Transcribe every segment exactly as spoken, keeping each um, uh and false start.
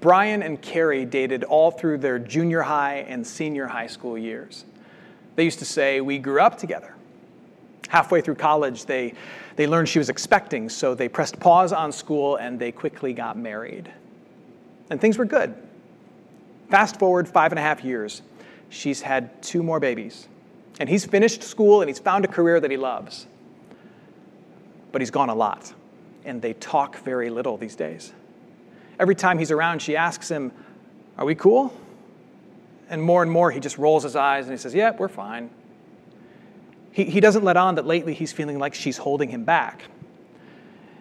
Brian and Carrie dated all through their junior high and senior high school years. They used to say, "We grew up together." Halfway through college, they, they learned she was expecting, so they pressed pause on school and they quickly got married. And things were good. Fast forward five and a half years, she's had two more babies. And he's finished school and he's found a career that he loves. But he's gone a lot, and they talk very little these days. Every time he's around, she asks him, "Are we cool?" And more and more, he just rolls his eyes and he says, "Yeah, we're fine." He, he doesn't let on that lately he's feeling like she's holding him back.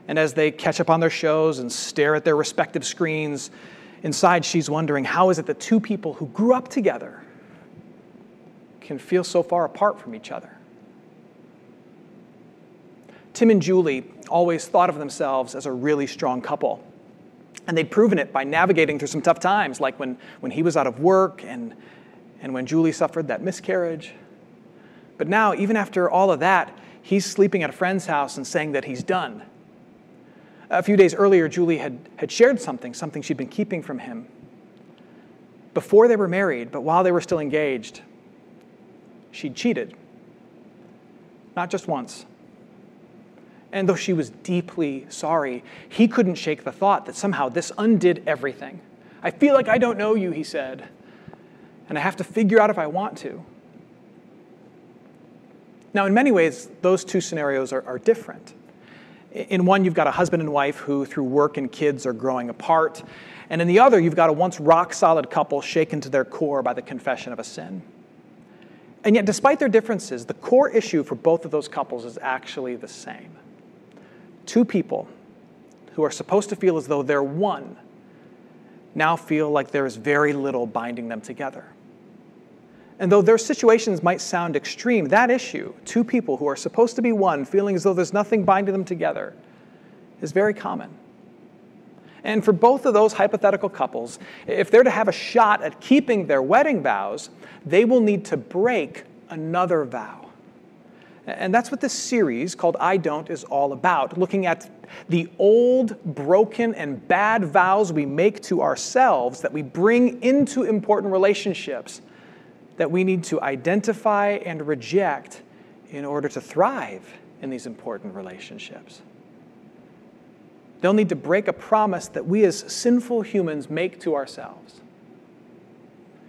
And as they catch up on their shows and stare at their respective screens, inside she's wondering, how is it that two people who grew up together can feel so far apart from each other? Tim and Julie always thought of themselves as a really strong couple. And they'd proven it by navigating through some tough times, like when, when he was out of work and, and when Julie suffered that miscarriage. But now, even after all of that, he's sleeping at a friend's house and saying that he's done. A few days earlier, Julie had, had shared something, something she'd been keeping from him. Before they were married, but while they were still engaged, she'd cheated. Not just once. And though she was deeply sorry, he couldn't shake the thought that somehow this undid everything. "I feel like I don't know you," he said, "and I have to figure out if I want to." Now, in many ways, those two scenarios are, are different. In one, you've got a husband and wife who, through work and kids, are growing apart. And in the other, you've got a once rock-solid couple shaken to their core by the confession of a sin. And yet, despite their differences, the core issue for both of those couples is actually the same. Two people who are supposed to feel as though they're one now feel like there is very little binding them together. And though their situations might sound extreme, that issue, two people who are supposed to be one, feeling as though there's nothing binding them together, is very common. And for both of those hypothetical couples, if they're to have a shot at keeping their wedding vows, they will need to break another vow. And that's what this series called I Don't is all about, looking at the old, broken, and bad vows we make to ourselves that we bring into important relationships that we need to identify and reject in order to thrive in these important relationships. They'll need to break a promise that we as sinful humans make to ourselves.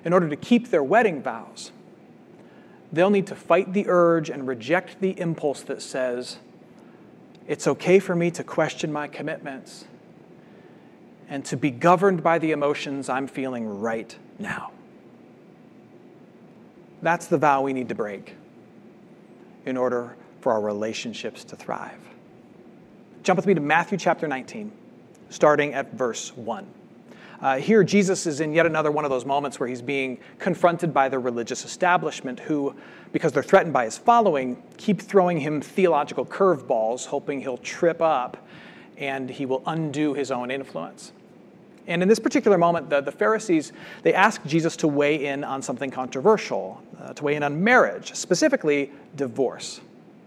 In order to keep their wedding vows, they'll need to fight the urge and reject the impulse that says, it's okay for me to question my commitments and to be governed by the emotions I'm feeling right now. That's the vow we need to break in order for our relationships to thrive. Jump with me to Matthew chapter nineteen, starting at verse one. Uh, here, Jesus is in yet another one of those moments where he's being confronted by the religious establishment who, because they're threatened by his following, keep throwing him theological curveballs, hoping he'll trip up and he will undo his own influence. And in this particular moment, the, the Pharisees, they ask Jesus to weigh in on something controversial, uh, to weigh in on marriage, specifically divorce.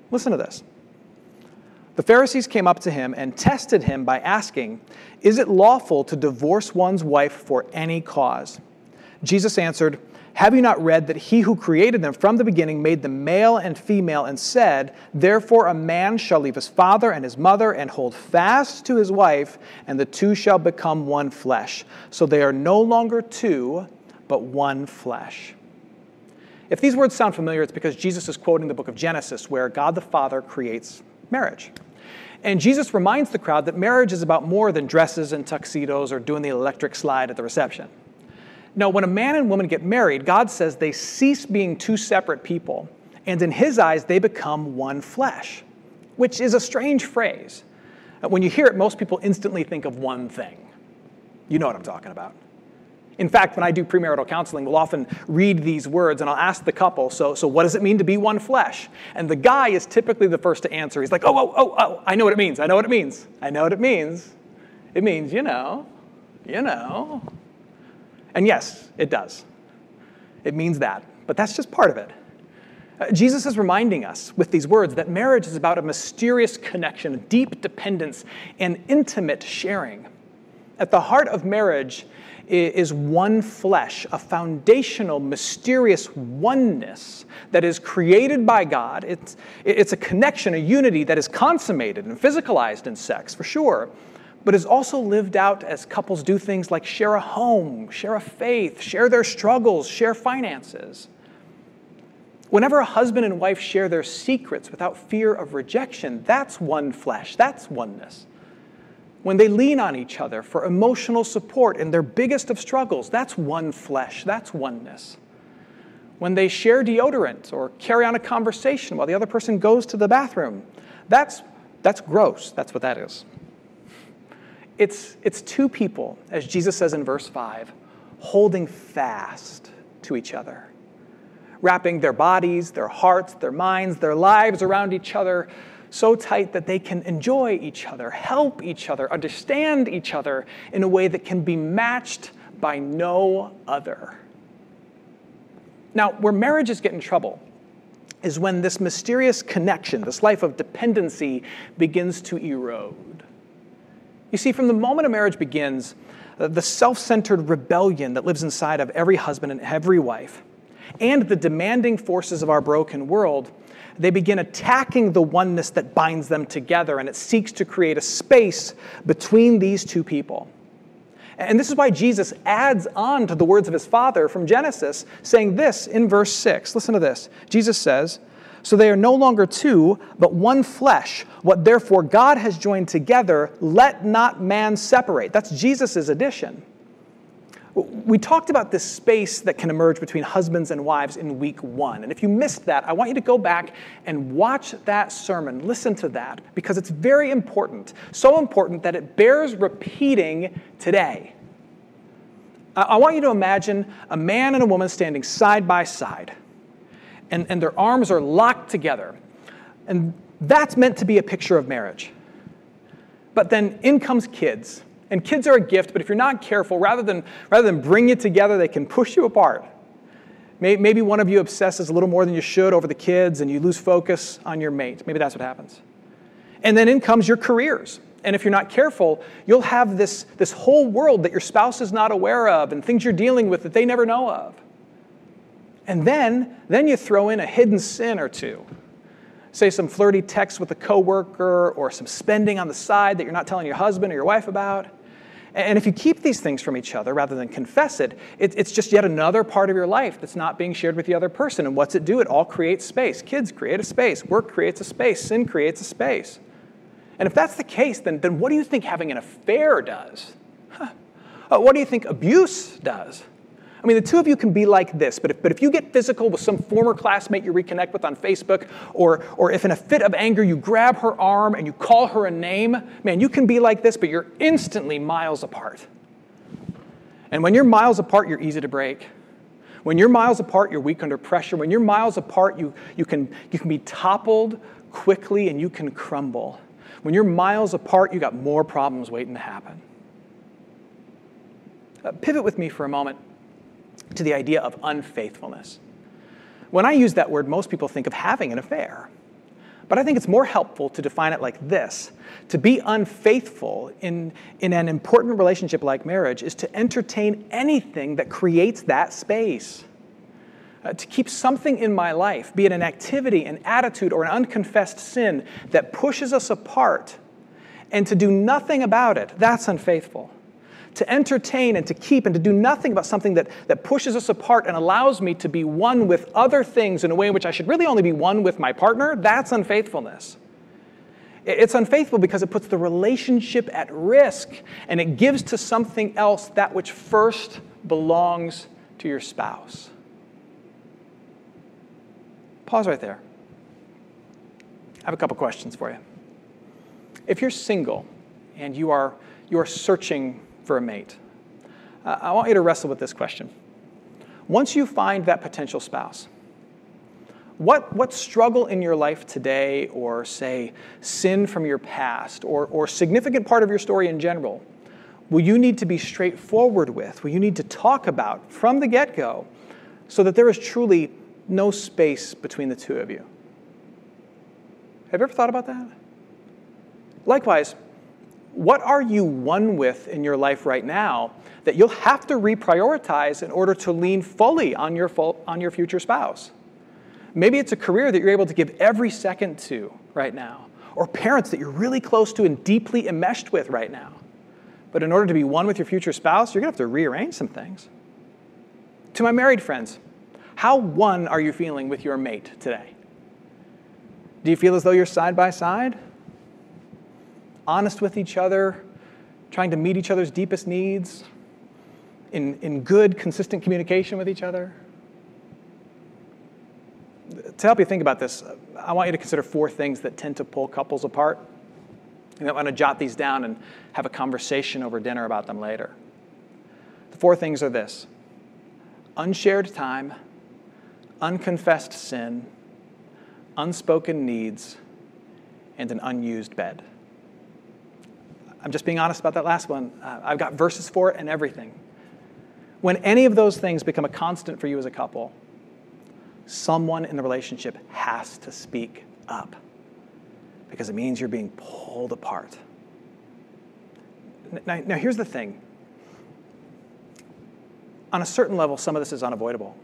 Listen to this. The Pharisees came up to him and tested him by asking, "Is it lawful to divorce one's wife for any cause?" Jesus answered, "Have you not read that he who created them from the beginning made them male and female and said, 'Therefore a man shall leave his father and his mother and hold fast to his wife, and the two shall become one flesh. So they are no longer two, but one flesh.'" If these words sound familiar, it's because Jesus is quoting the book of Genesis, where God the Father creates marriage. And Jesus reminds the crowd that marriage is about more than dresses and tuxedos or doing the electric slide at the reception. No, when a man and woman get married, God says they cease being two separate people, and in his eyes, they become one flesh, which is a strange phrase. When you hear it, most people instantly think of one thing. You know what I'm talking about. In fact, when I do premarital counseling, we'll often read these words, and I'll ask the couple, so, so what does it mean to be one flesh? And the guy is typically the first to answer. He's like, oh, oh, oh, oh, I know what it means. I know what it means. I know what it means. It means, you know, you know. And yes, it does. It means that. But that's just part of it. Uh, Jesus is reminding us with these words that marriage is about a mysterious connection, a deep dependence, and intimate sharing. at the heart of marriage is one flesh, a foundational, mysterious oneness that is created by God. It's, it's a connection, a unity that is consummated and physicalized in sex, for sure, but is also lived out as couples do things like share a home, share a faith, share their struggles, share finances. Whenever a husband and wife share their secrets without fear of rejection, that's one flesh, that's oneness. When they lean on each other for emotional support in their biggest of struggles, that's one flesh, that's oneness. When they share deodorant or carry on a conversation while the other person goes to the bathroom, that's, that's gross, that's what that is. It's, it's two people, as Jesus says in verse five, holding fast to each other, wrapping their bodies, their hearts, their minds, their lives around each other so tight that they can enjoy each other, help each other, understand each other in a way that can be matched by no other. Now, where marriages get in trouble is when this mysterious connection, this life of dependency, begins to erode. You see, from the moment a marriage begins, the self-centered rebellion that lives inside of every husband and every wife, and the demanding forces of our broken world, they begin attacking the oneness that binds them together, and it seeks to create a space between these two people. And this is why Jesus adds on to the words of his Father from Genesis, saying this in verse six. Listen to this. Jesus says, "So they are no longer two, but one flesh. What therefore God has joined together, let not man separate." That's Jesus' addition. We talked about this space that can emerge between husbands and wives in week one. And if you missed that, I want you to go back and watch that sermon. Listen to that, because it's very important. So important that it bears repeating today. I want you to imagine a man and a woman standing side by side, and, and their arms are locked together. And that's meant to be a picture of marriage. But then in comes kids. And kids are a gift, but if you're not careful, rather than, rather than bring you together, they can push you apart. Maybe one of you obsesses a little more than you should over the kids, and you lose focus on your mate. Maybe that's what happens. And then in comes your careers. And if you're not careful, you'll have this, this whole world that your spouse is not aware of and things you're dealing with that they never know of. And then, then you throw in a hidden sin or two. Say some flirty texts with a coworker or some spending on the side that you're not telling your husband or your wife about. And if you keep these things from each other rather than confess it, it, it's just yet another part of your life that's not being shared with the other person. And what's it do? It all creates space. Kids create a space. Work creates a space. Sin creates a space. And if that's the case, then, then what do you think having an affair does? Huh. Uh, what do you think abuse does? I mean, the two of you can be like this, but if, but if you get physical with some former classmate you reconnect with on Facebook, or, or if in a fit of anger you grab her arm and you call her a name, man, you can be like this, but you're instantly miles apart. And when you're miles apart, you're easy to break. When you're miles apart, you're weak under pressure. When you're miles apart, you, you can, you can be toppled quickly and you can crumble. When you're miles apart, you got more problems waiting to happen. Uh, pivot with me for a moment to the idea of unfaithfulness. When I use that word, most people think of having an affair. But I think it's more helpful to define it like this. To be unfaithful in, in an important relationship like marriage is to entertain anything that creates that space. Uh, to keep something in my life, be it an activity, an attitude, or an unconfessed sin that pushes us apart, and to do nothing about it, that's unfaithful. To entertain and to keep and to do nothing about something that, that pushes us apart and allows me to be one with other things in a way in which I should really only be one with my partner, that's unfaithfulness. It's unfaithful because it puts the relationship at risk and it gives to something else that which first belongs to your spouse. Pause right there. I have a couple questions for you. If you're single and you are, you are searching for a mate, uh, I want you to wrestle with this question. Once you find that potential spouse, what, what struggle in your life today, or say sin from your past, or, or significant part of your story in general, will you need to be straightforward with, will you need to talk about from the get-go so that there is truly no space between the two of you? Have you ever thought about that? Likewise, what are you one with in your life right now that you'll have to reprioritize in order to lean fully on your, on your future spouse? Maybe it's a career that you're able to give every second to right now, or parents that you're really close to and deeply enmeshed with right now. But in order to be one with your future spouse, you're going to have to rearrange some things. To my married friends, how one are you feeling with your mate today? Do you feel as though you're side by side? Honest with each other, trying to meet each other's deepest needs, in, in good, consistent communication with each other? To help you think about this, I want you to consider four things that tend to pull couples apart. You might want to jot these down and have a conversation over dinner about them later. The four things are this: unshared time, unconfessed sin, unspoken needs, and an unused bed. I'm just being honest about that last one. Uh, I've got verses for it and everything. When any of those things become a constant for you as a couple, someone in the relationship has to speak up, because it means you're being pulled apart. Now, now here's the thing. On a certain level, some of this is unavoidable.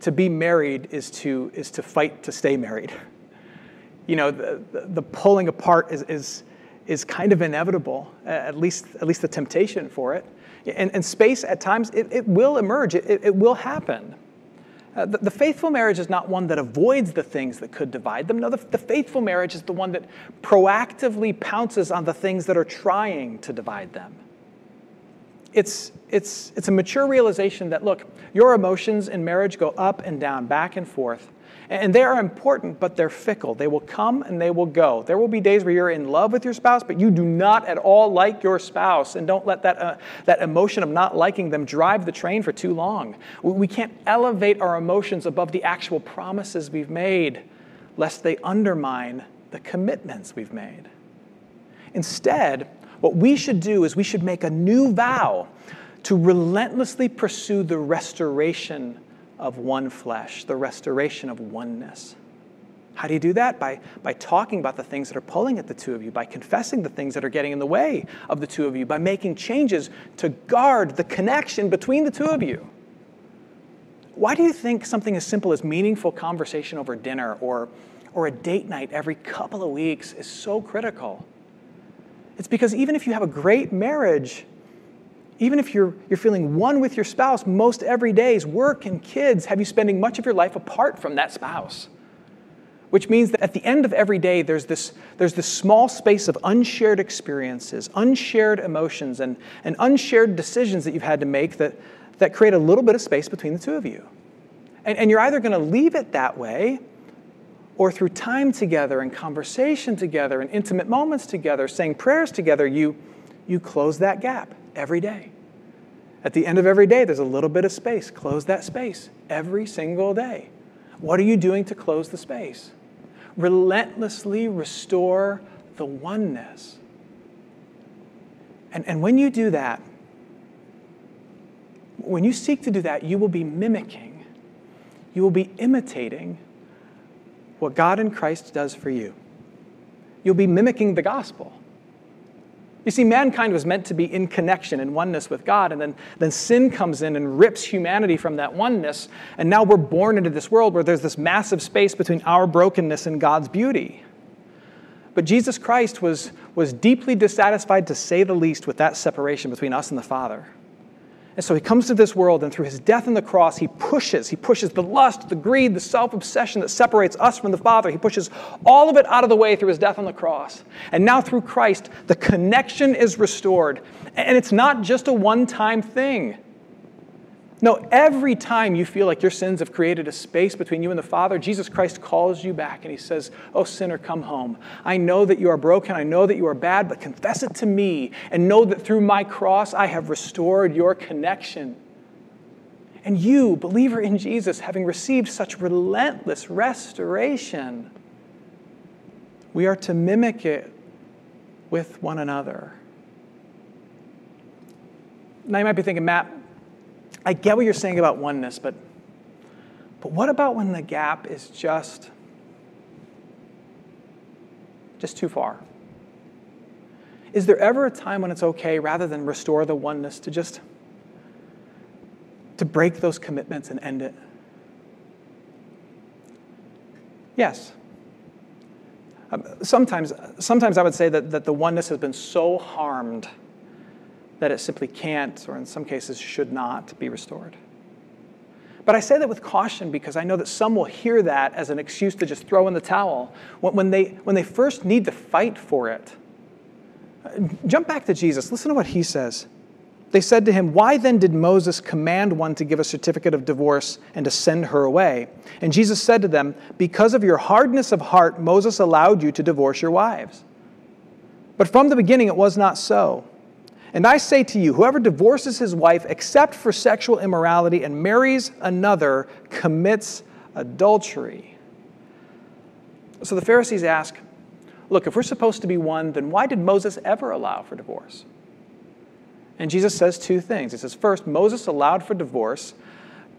To be married is to, is to fight to stay married. You know, the, the, the pulling apart is, is, is kind of inevitable, at least, at least the temptation for it. And, and space, at times, it, it will emerge. It, it will happen. Uh, the, the faithful marriage is not one that avoids the things that could divide them. No, the, the faithful marriage is the one that proactively pounces on the things that are trying to divide them. It's, it's, it's a mature realization that, look, your emotions in marriage go up and down, back and forth. And they are important, but they're fickle. They will come and they will go. There will be days where you're in love with your spouse, but you do not at all like your spouse. And don't let that, uh, that emotion of not liking them drive the train for too long. We can't elevate our emotions above the actual promises we've made, lest they undermine the commitments we've made. Instead, what we should do is we should make a new vow to relentlessly pursue the restoration of one flesh, the restoration of oneness. How do you do that? By, by talking about the things that are pulling at the two of you, by confessing the things that are getting in the way of the two of you, by making changes to guard the connection between the two of you. Why do you think something as simple as meaningful conversation over dinner or, or a date night every couple of weeks is so critical? It's because even if you have a great marriage, even if you're, you're feeling one with your spouse, most every day's work and kids have you spending much of your life apart from that spouse. Which means that at the end of every day, there's this, there's this small space of unshared experiences, unshared emotions, and, and unshared decisions that you've had to make that, that create a little bit of space between the two of you. And, and you're either going to leave it that way, or through time together and conversation together and intimate moments together, saying prayers together, you, you close that gap every day. At the end of every day, there's a little bit of space. Close that space every single day. What are you doing to close the space? Relentlessly restore the oneness. And, and when you do that, when you seek to do that, you will be mimicking, you will be imitating what God in Christ does for you. You'll be mimicking the gospel. You see, mankind was meant to be in connection, in oneness with God, and then, then sin comes in and rips humanity from that oneness, and now we're born into this world where there's this massive space between our brokenness and God's beauty. But Jesus Christ was, was deeply dissatisfied, to say the least, with that separation between us and the Father. And so he comes to this world, and through his death on the cross, he pushes. He pushes the lust, the greed, the self-obsession that separates us from the Father. He pushes all of it out of the way through his death on the cross. And now through Christ, the connection is restored. And it's not just a one-time thing. No, every time you feel like your sins have created a space between you and the Father, Jesus Christ calls you back and he says, "Oh, sinner, come home. I know that you are broken. I know that you are bad, but confess it to me and know that through my cross I have restored your connection." And you, believer in Jesus, having received such relentless restoration, we are to mimic it with one another. Now you might be thinking, "Matt, I get what you're saying about oneness, but, but what about when the gap is just, just too far? Is there ever a time when it's okay, rather than restore the oneness, to just to break those commitments and end it? Yes. Um, sometimes, sometimes I would say that, that the oneness has been so harmed that it simply can't, or in some cases should not, be restored. But I say that with caution because I know that some will hear that as an excuse to just throw in the towel when, when, they, when they first need to fight for it. Jump back to Jesus. Listen to what he says. They said to him, "Why then did Moses command one to give a certificate of divorce and to send her away?" And Jesus said to them, "Because of your hardness of heart, Moses allowed you to divorce your wives. But from the beginning it was not so. And I say to you, whoever divorces his wife except for sexual immorality and marries another commits adultery." So the Pharisees ask, look, if we're supposed to be one, then why did Moses ever allow for divorce? And Jesus says two things. He says, first, Moses allowed for divorce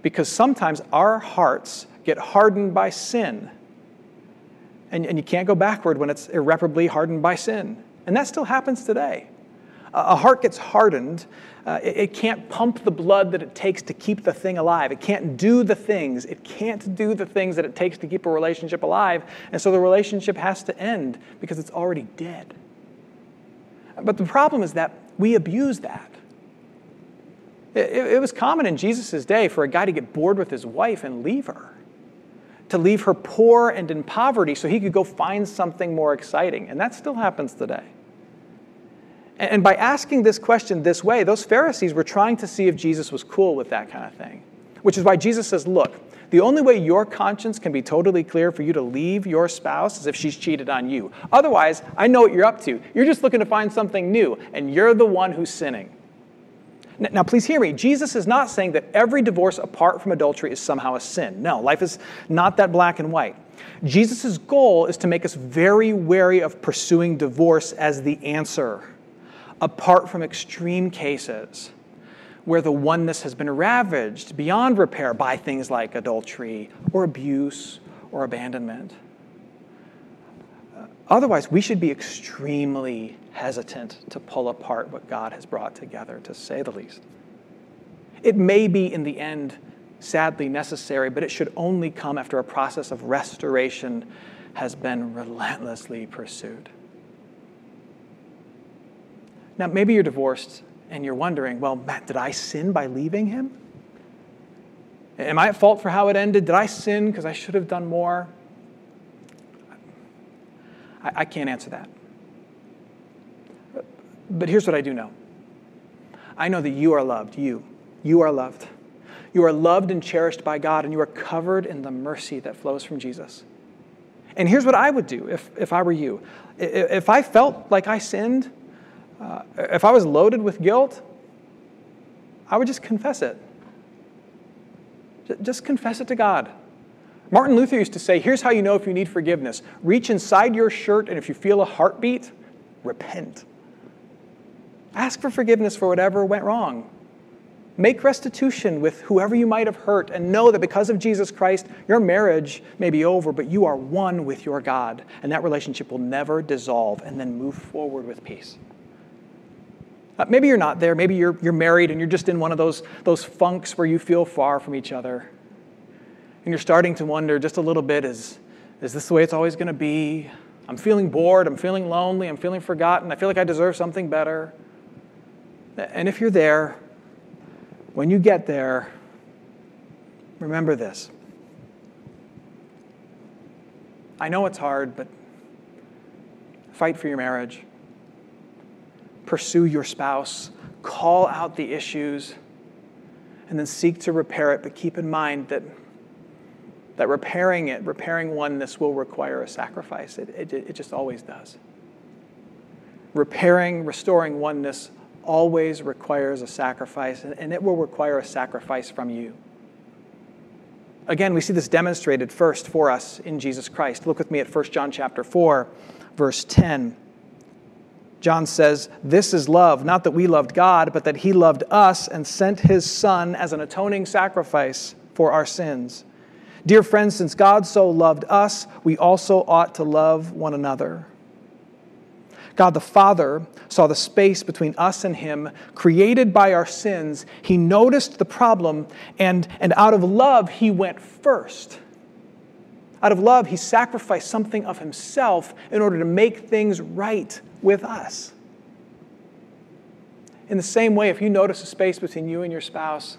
because sometimes our hearts get hardened by sin. And, and you can't go backward when it's irreparably hardened by sin. And that still happens today. A heart gets hardened. Uh, it, it can't pump the blood that it takes to keep the thing alive. It can't do the things. It can't do the things that it takes to keep a relationship alive. And so the relationship has to end because it's already dead. But the problem is that we abuse that. It, it, it was common in Jesus' day for a guy to get bored with his wife and leave her, to leave her poor and in poverty so he could go find something more exciting. And that still happens today. And by asking this question this way, those Pharisees were trying to see if Jesus was cool with that kind of thing, which is why Jesus says, look, the only way your conscience can be totally clear for you to leave your spouse is if she's cheated on you. Otherwise, I know what you're up to. You're just looking to find something new, and you're the one who's sinning. Now, please hear me. Jesus is not saying that every divorce apart from adultery is somehow a sin. No, life is not that black and white. Jesus' goal is to make us very wary of pursuing divorce as the answer, apart from extreme cases where the oneness has been ravaged beyond repair by things like adultery or abuse or abandonment. Otherwise, we should be extremely hesitant to pull apart what God has brought together, to say the least. It may be in the end sadly necessary, but it should only come after a process of restoration has been relentlessly pursued. Now, maybe you're divorced and you're wondering, well, Matt, did I sin by leaving him? Am I at fault for how it ended? Did I sin because I should have done more? I, I can't answer that. But here's what I do know. I know that you are loved. You. You are loved. You are loved and cherished by God, and you are covered in the mercy that flows from Jesus. And here's what I would do if, if I were you. If I felt like I sinned, Uh, if I was loaded with guilt, I would just confess it. J- just confess it to God. Martin Luther used to say, here's how you know if you need forgiveness. Reach inside your shirt, and if you feel a heartbeat, repent. Ask for forgiveness for whatever went wrong. Make restitution with whoever you might have hurt, and know that because of Jesus Christ, your marriage may be over, but you are one with your God, and that relationship will never dissolve, and then move forward with peace. Uh, maybe you're not there. Maybe you're, you're married and you're just in one of those, those funks where you feel far from each other. And you're starting to wonder just a little bit, is, is this the way it's always going to be? I'm feeling bored. I'm feeling lonely. I'm feeling forgotten. I feel like I deserve something better. And if you're there, when you get there, remember this. I know it's hard, but fight for your marriage. Pursue your spouse, call out the issues, and then seek to repair it. But keep in mind that, that repairing it, repairing oneness, will require a sacrifice. It, it, it just always does. Repairing, restoring oneness always requires a sacrifice, and, and it will require a sacrifice from you. Again, we see this demonstrated first for us in Jesus Christ. Look with me at First John chapter four, verse ten. John says, "This is love, not that we loved God, but that he loved us and sent his Son as an atoning sacrifice for our sins. Dear friends, since God so loved us, we also ought to love one another." God the Father saw the space between us and him created by our sins. He noticed the problem, and, and out of love, he went first. Out of love, he sacrificed something of himself in order to make things right with us. In the same way, if you notice a space between you and your spouse,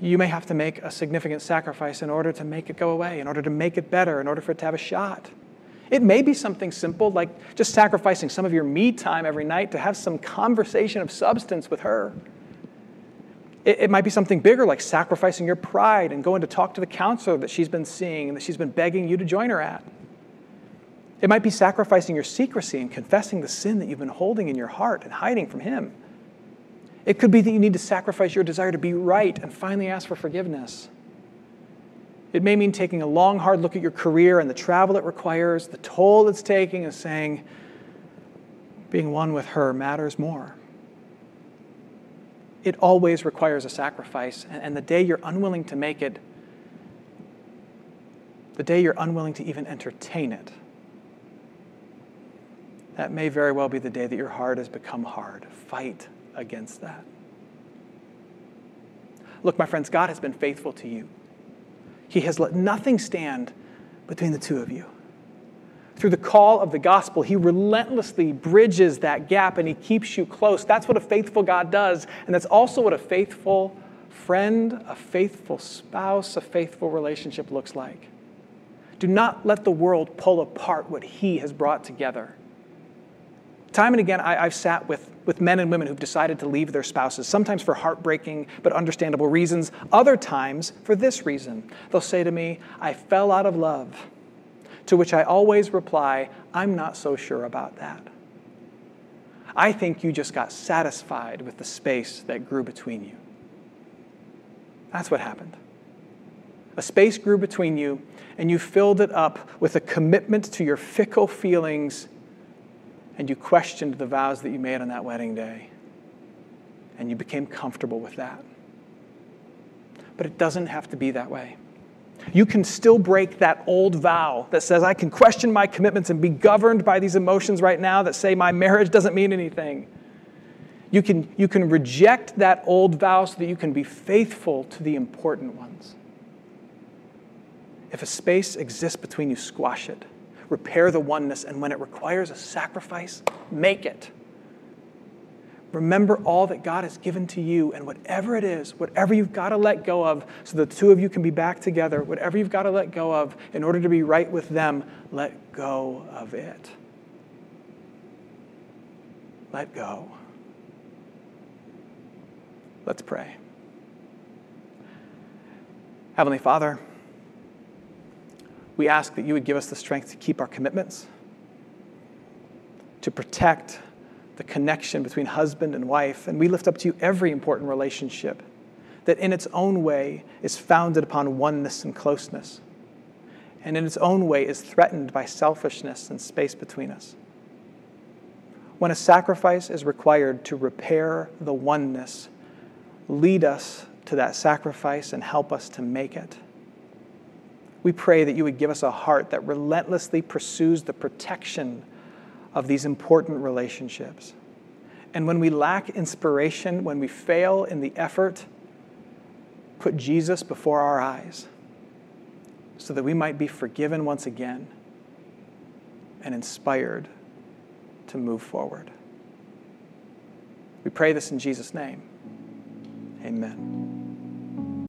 you may have to make a significant sacrifice in order to make it go away, in order to make it better, in order for it to have a shot. It may be something simple, like just sacrificing some of your me time every night to have some conversation of substance with her. It, it might be something bigger, like sacrificing your pride and going to talk to the counselor that she's been seeing and that she's been begging you to join her at. It might be sacrificing your secrecy and confessing the sin that you've been holding in your heart and hiding from him. It could be that you need to sacrifice your desire to be right and finally ask for forgiveness. It may mean taking a long, hard look at your career and the travel it requires, the toll it's taking, and saying, being one with her matters more. It always requires a sacrifice, and the day you're unwilling to make it, the day you're unwilling to even entertain it, that may very well be the day that your heart has become hard. Fight against that. Look, my friends, God has been faithful to you. He has let nothing stand between the two of you. Through the call of the gospel, he relentlessly bridges that gap and he keeps you close. That's what a faithful God does, and that's also what a faithful friend, a faithful spouse, a faithful relationship looks like. Do not let the world pull apart what he has brought together. Time and again, I, I've sat with, with men and women who've decided to leave their spouses, sometimes for heartbreaking but understandable reasons, other times for this reason. They'll say to me, I fell out of love, to which I always reply, I'm not so sure about that. I think you just got satisfied with the space that grew between you. That's what happened. A space grew between you, and you filled it up with a commitment to your fickle feelings, and you questioned the vows that you made on that wedding day, and you became comfortable with that. But it doesn't have to be that way. You can still break that old vow that says, I can question my commitments and be governed by these emotions right now that say my marriage doesn't mean anything. You can, you can reject that old vow so that you can be faithful to the important ones. If a space exists between you, squash it. Repair the oneness, and when it requires a sacrifice, make it. Remember all that God has given to you, and whatever it is, whatever you've got to let go of so the two of you can be back together, whatever you've got to let go of in order to be right with them, let go of it. Let go. Let's pray. Heavenly Father, we ask that you would give us the strength to keep our commitments, to protect the connection between husband and wife. And we lift up to you every important relationship that in its own way is founded upon oneness and closeness, and in its own way is threatened by selfishness and space between us. When a sacrifice is required to repair the oneness, lead us to that sacrifice and help us to make it. We pray that you would give us a heart that relentlessly pursues the protection of these important relationships. And when we lack inspiration, when we fail in the effort, put Jesus before our eyes so that we might be forgiven once again and inspired to move forward. We pray this in Jesus' name. Amen.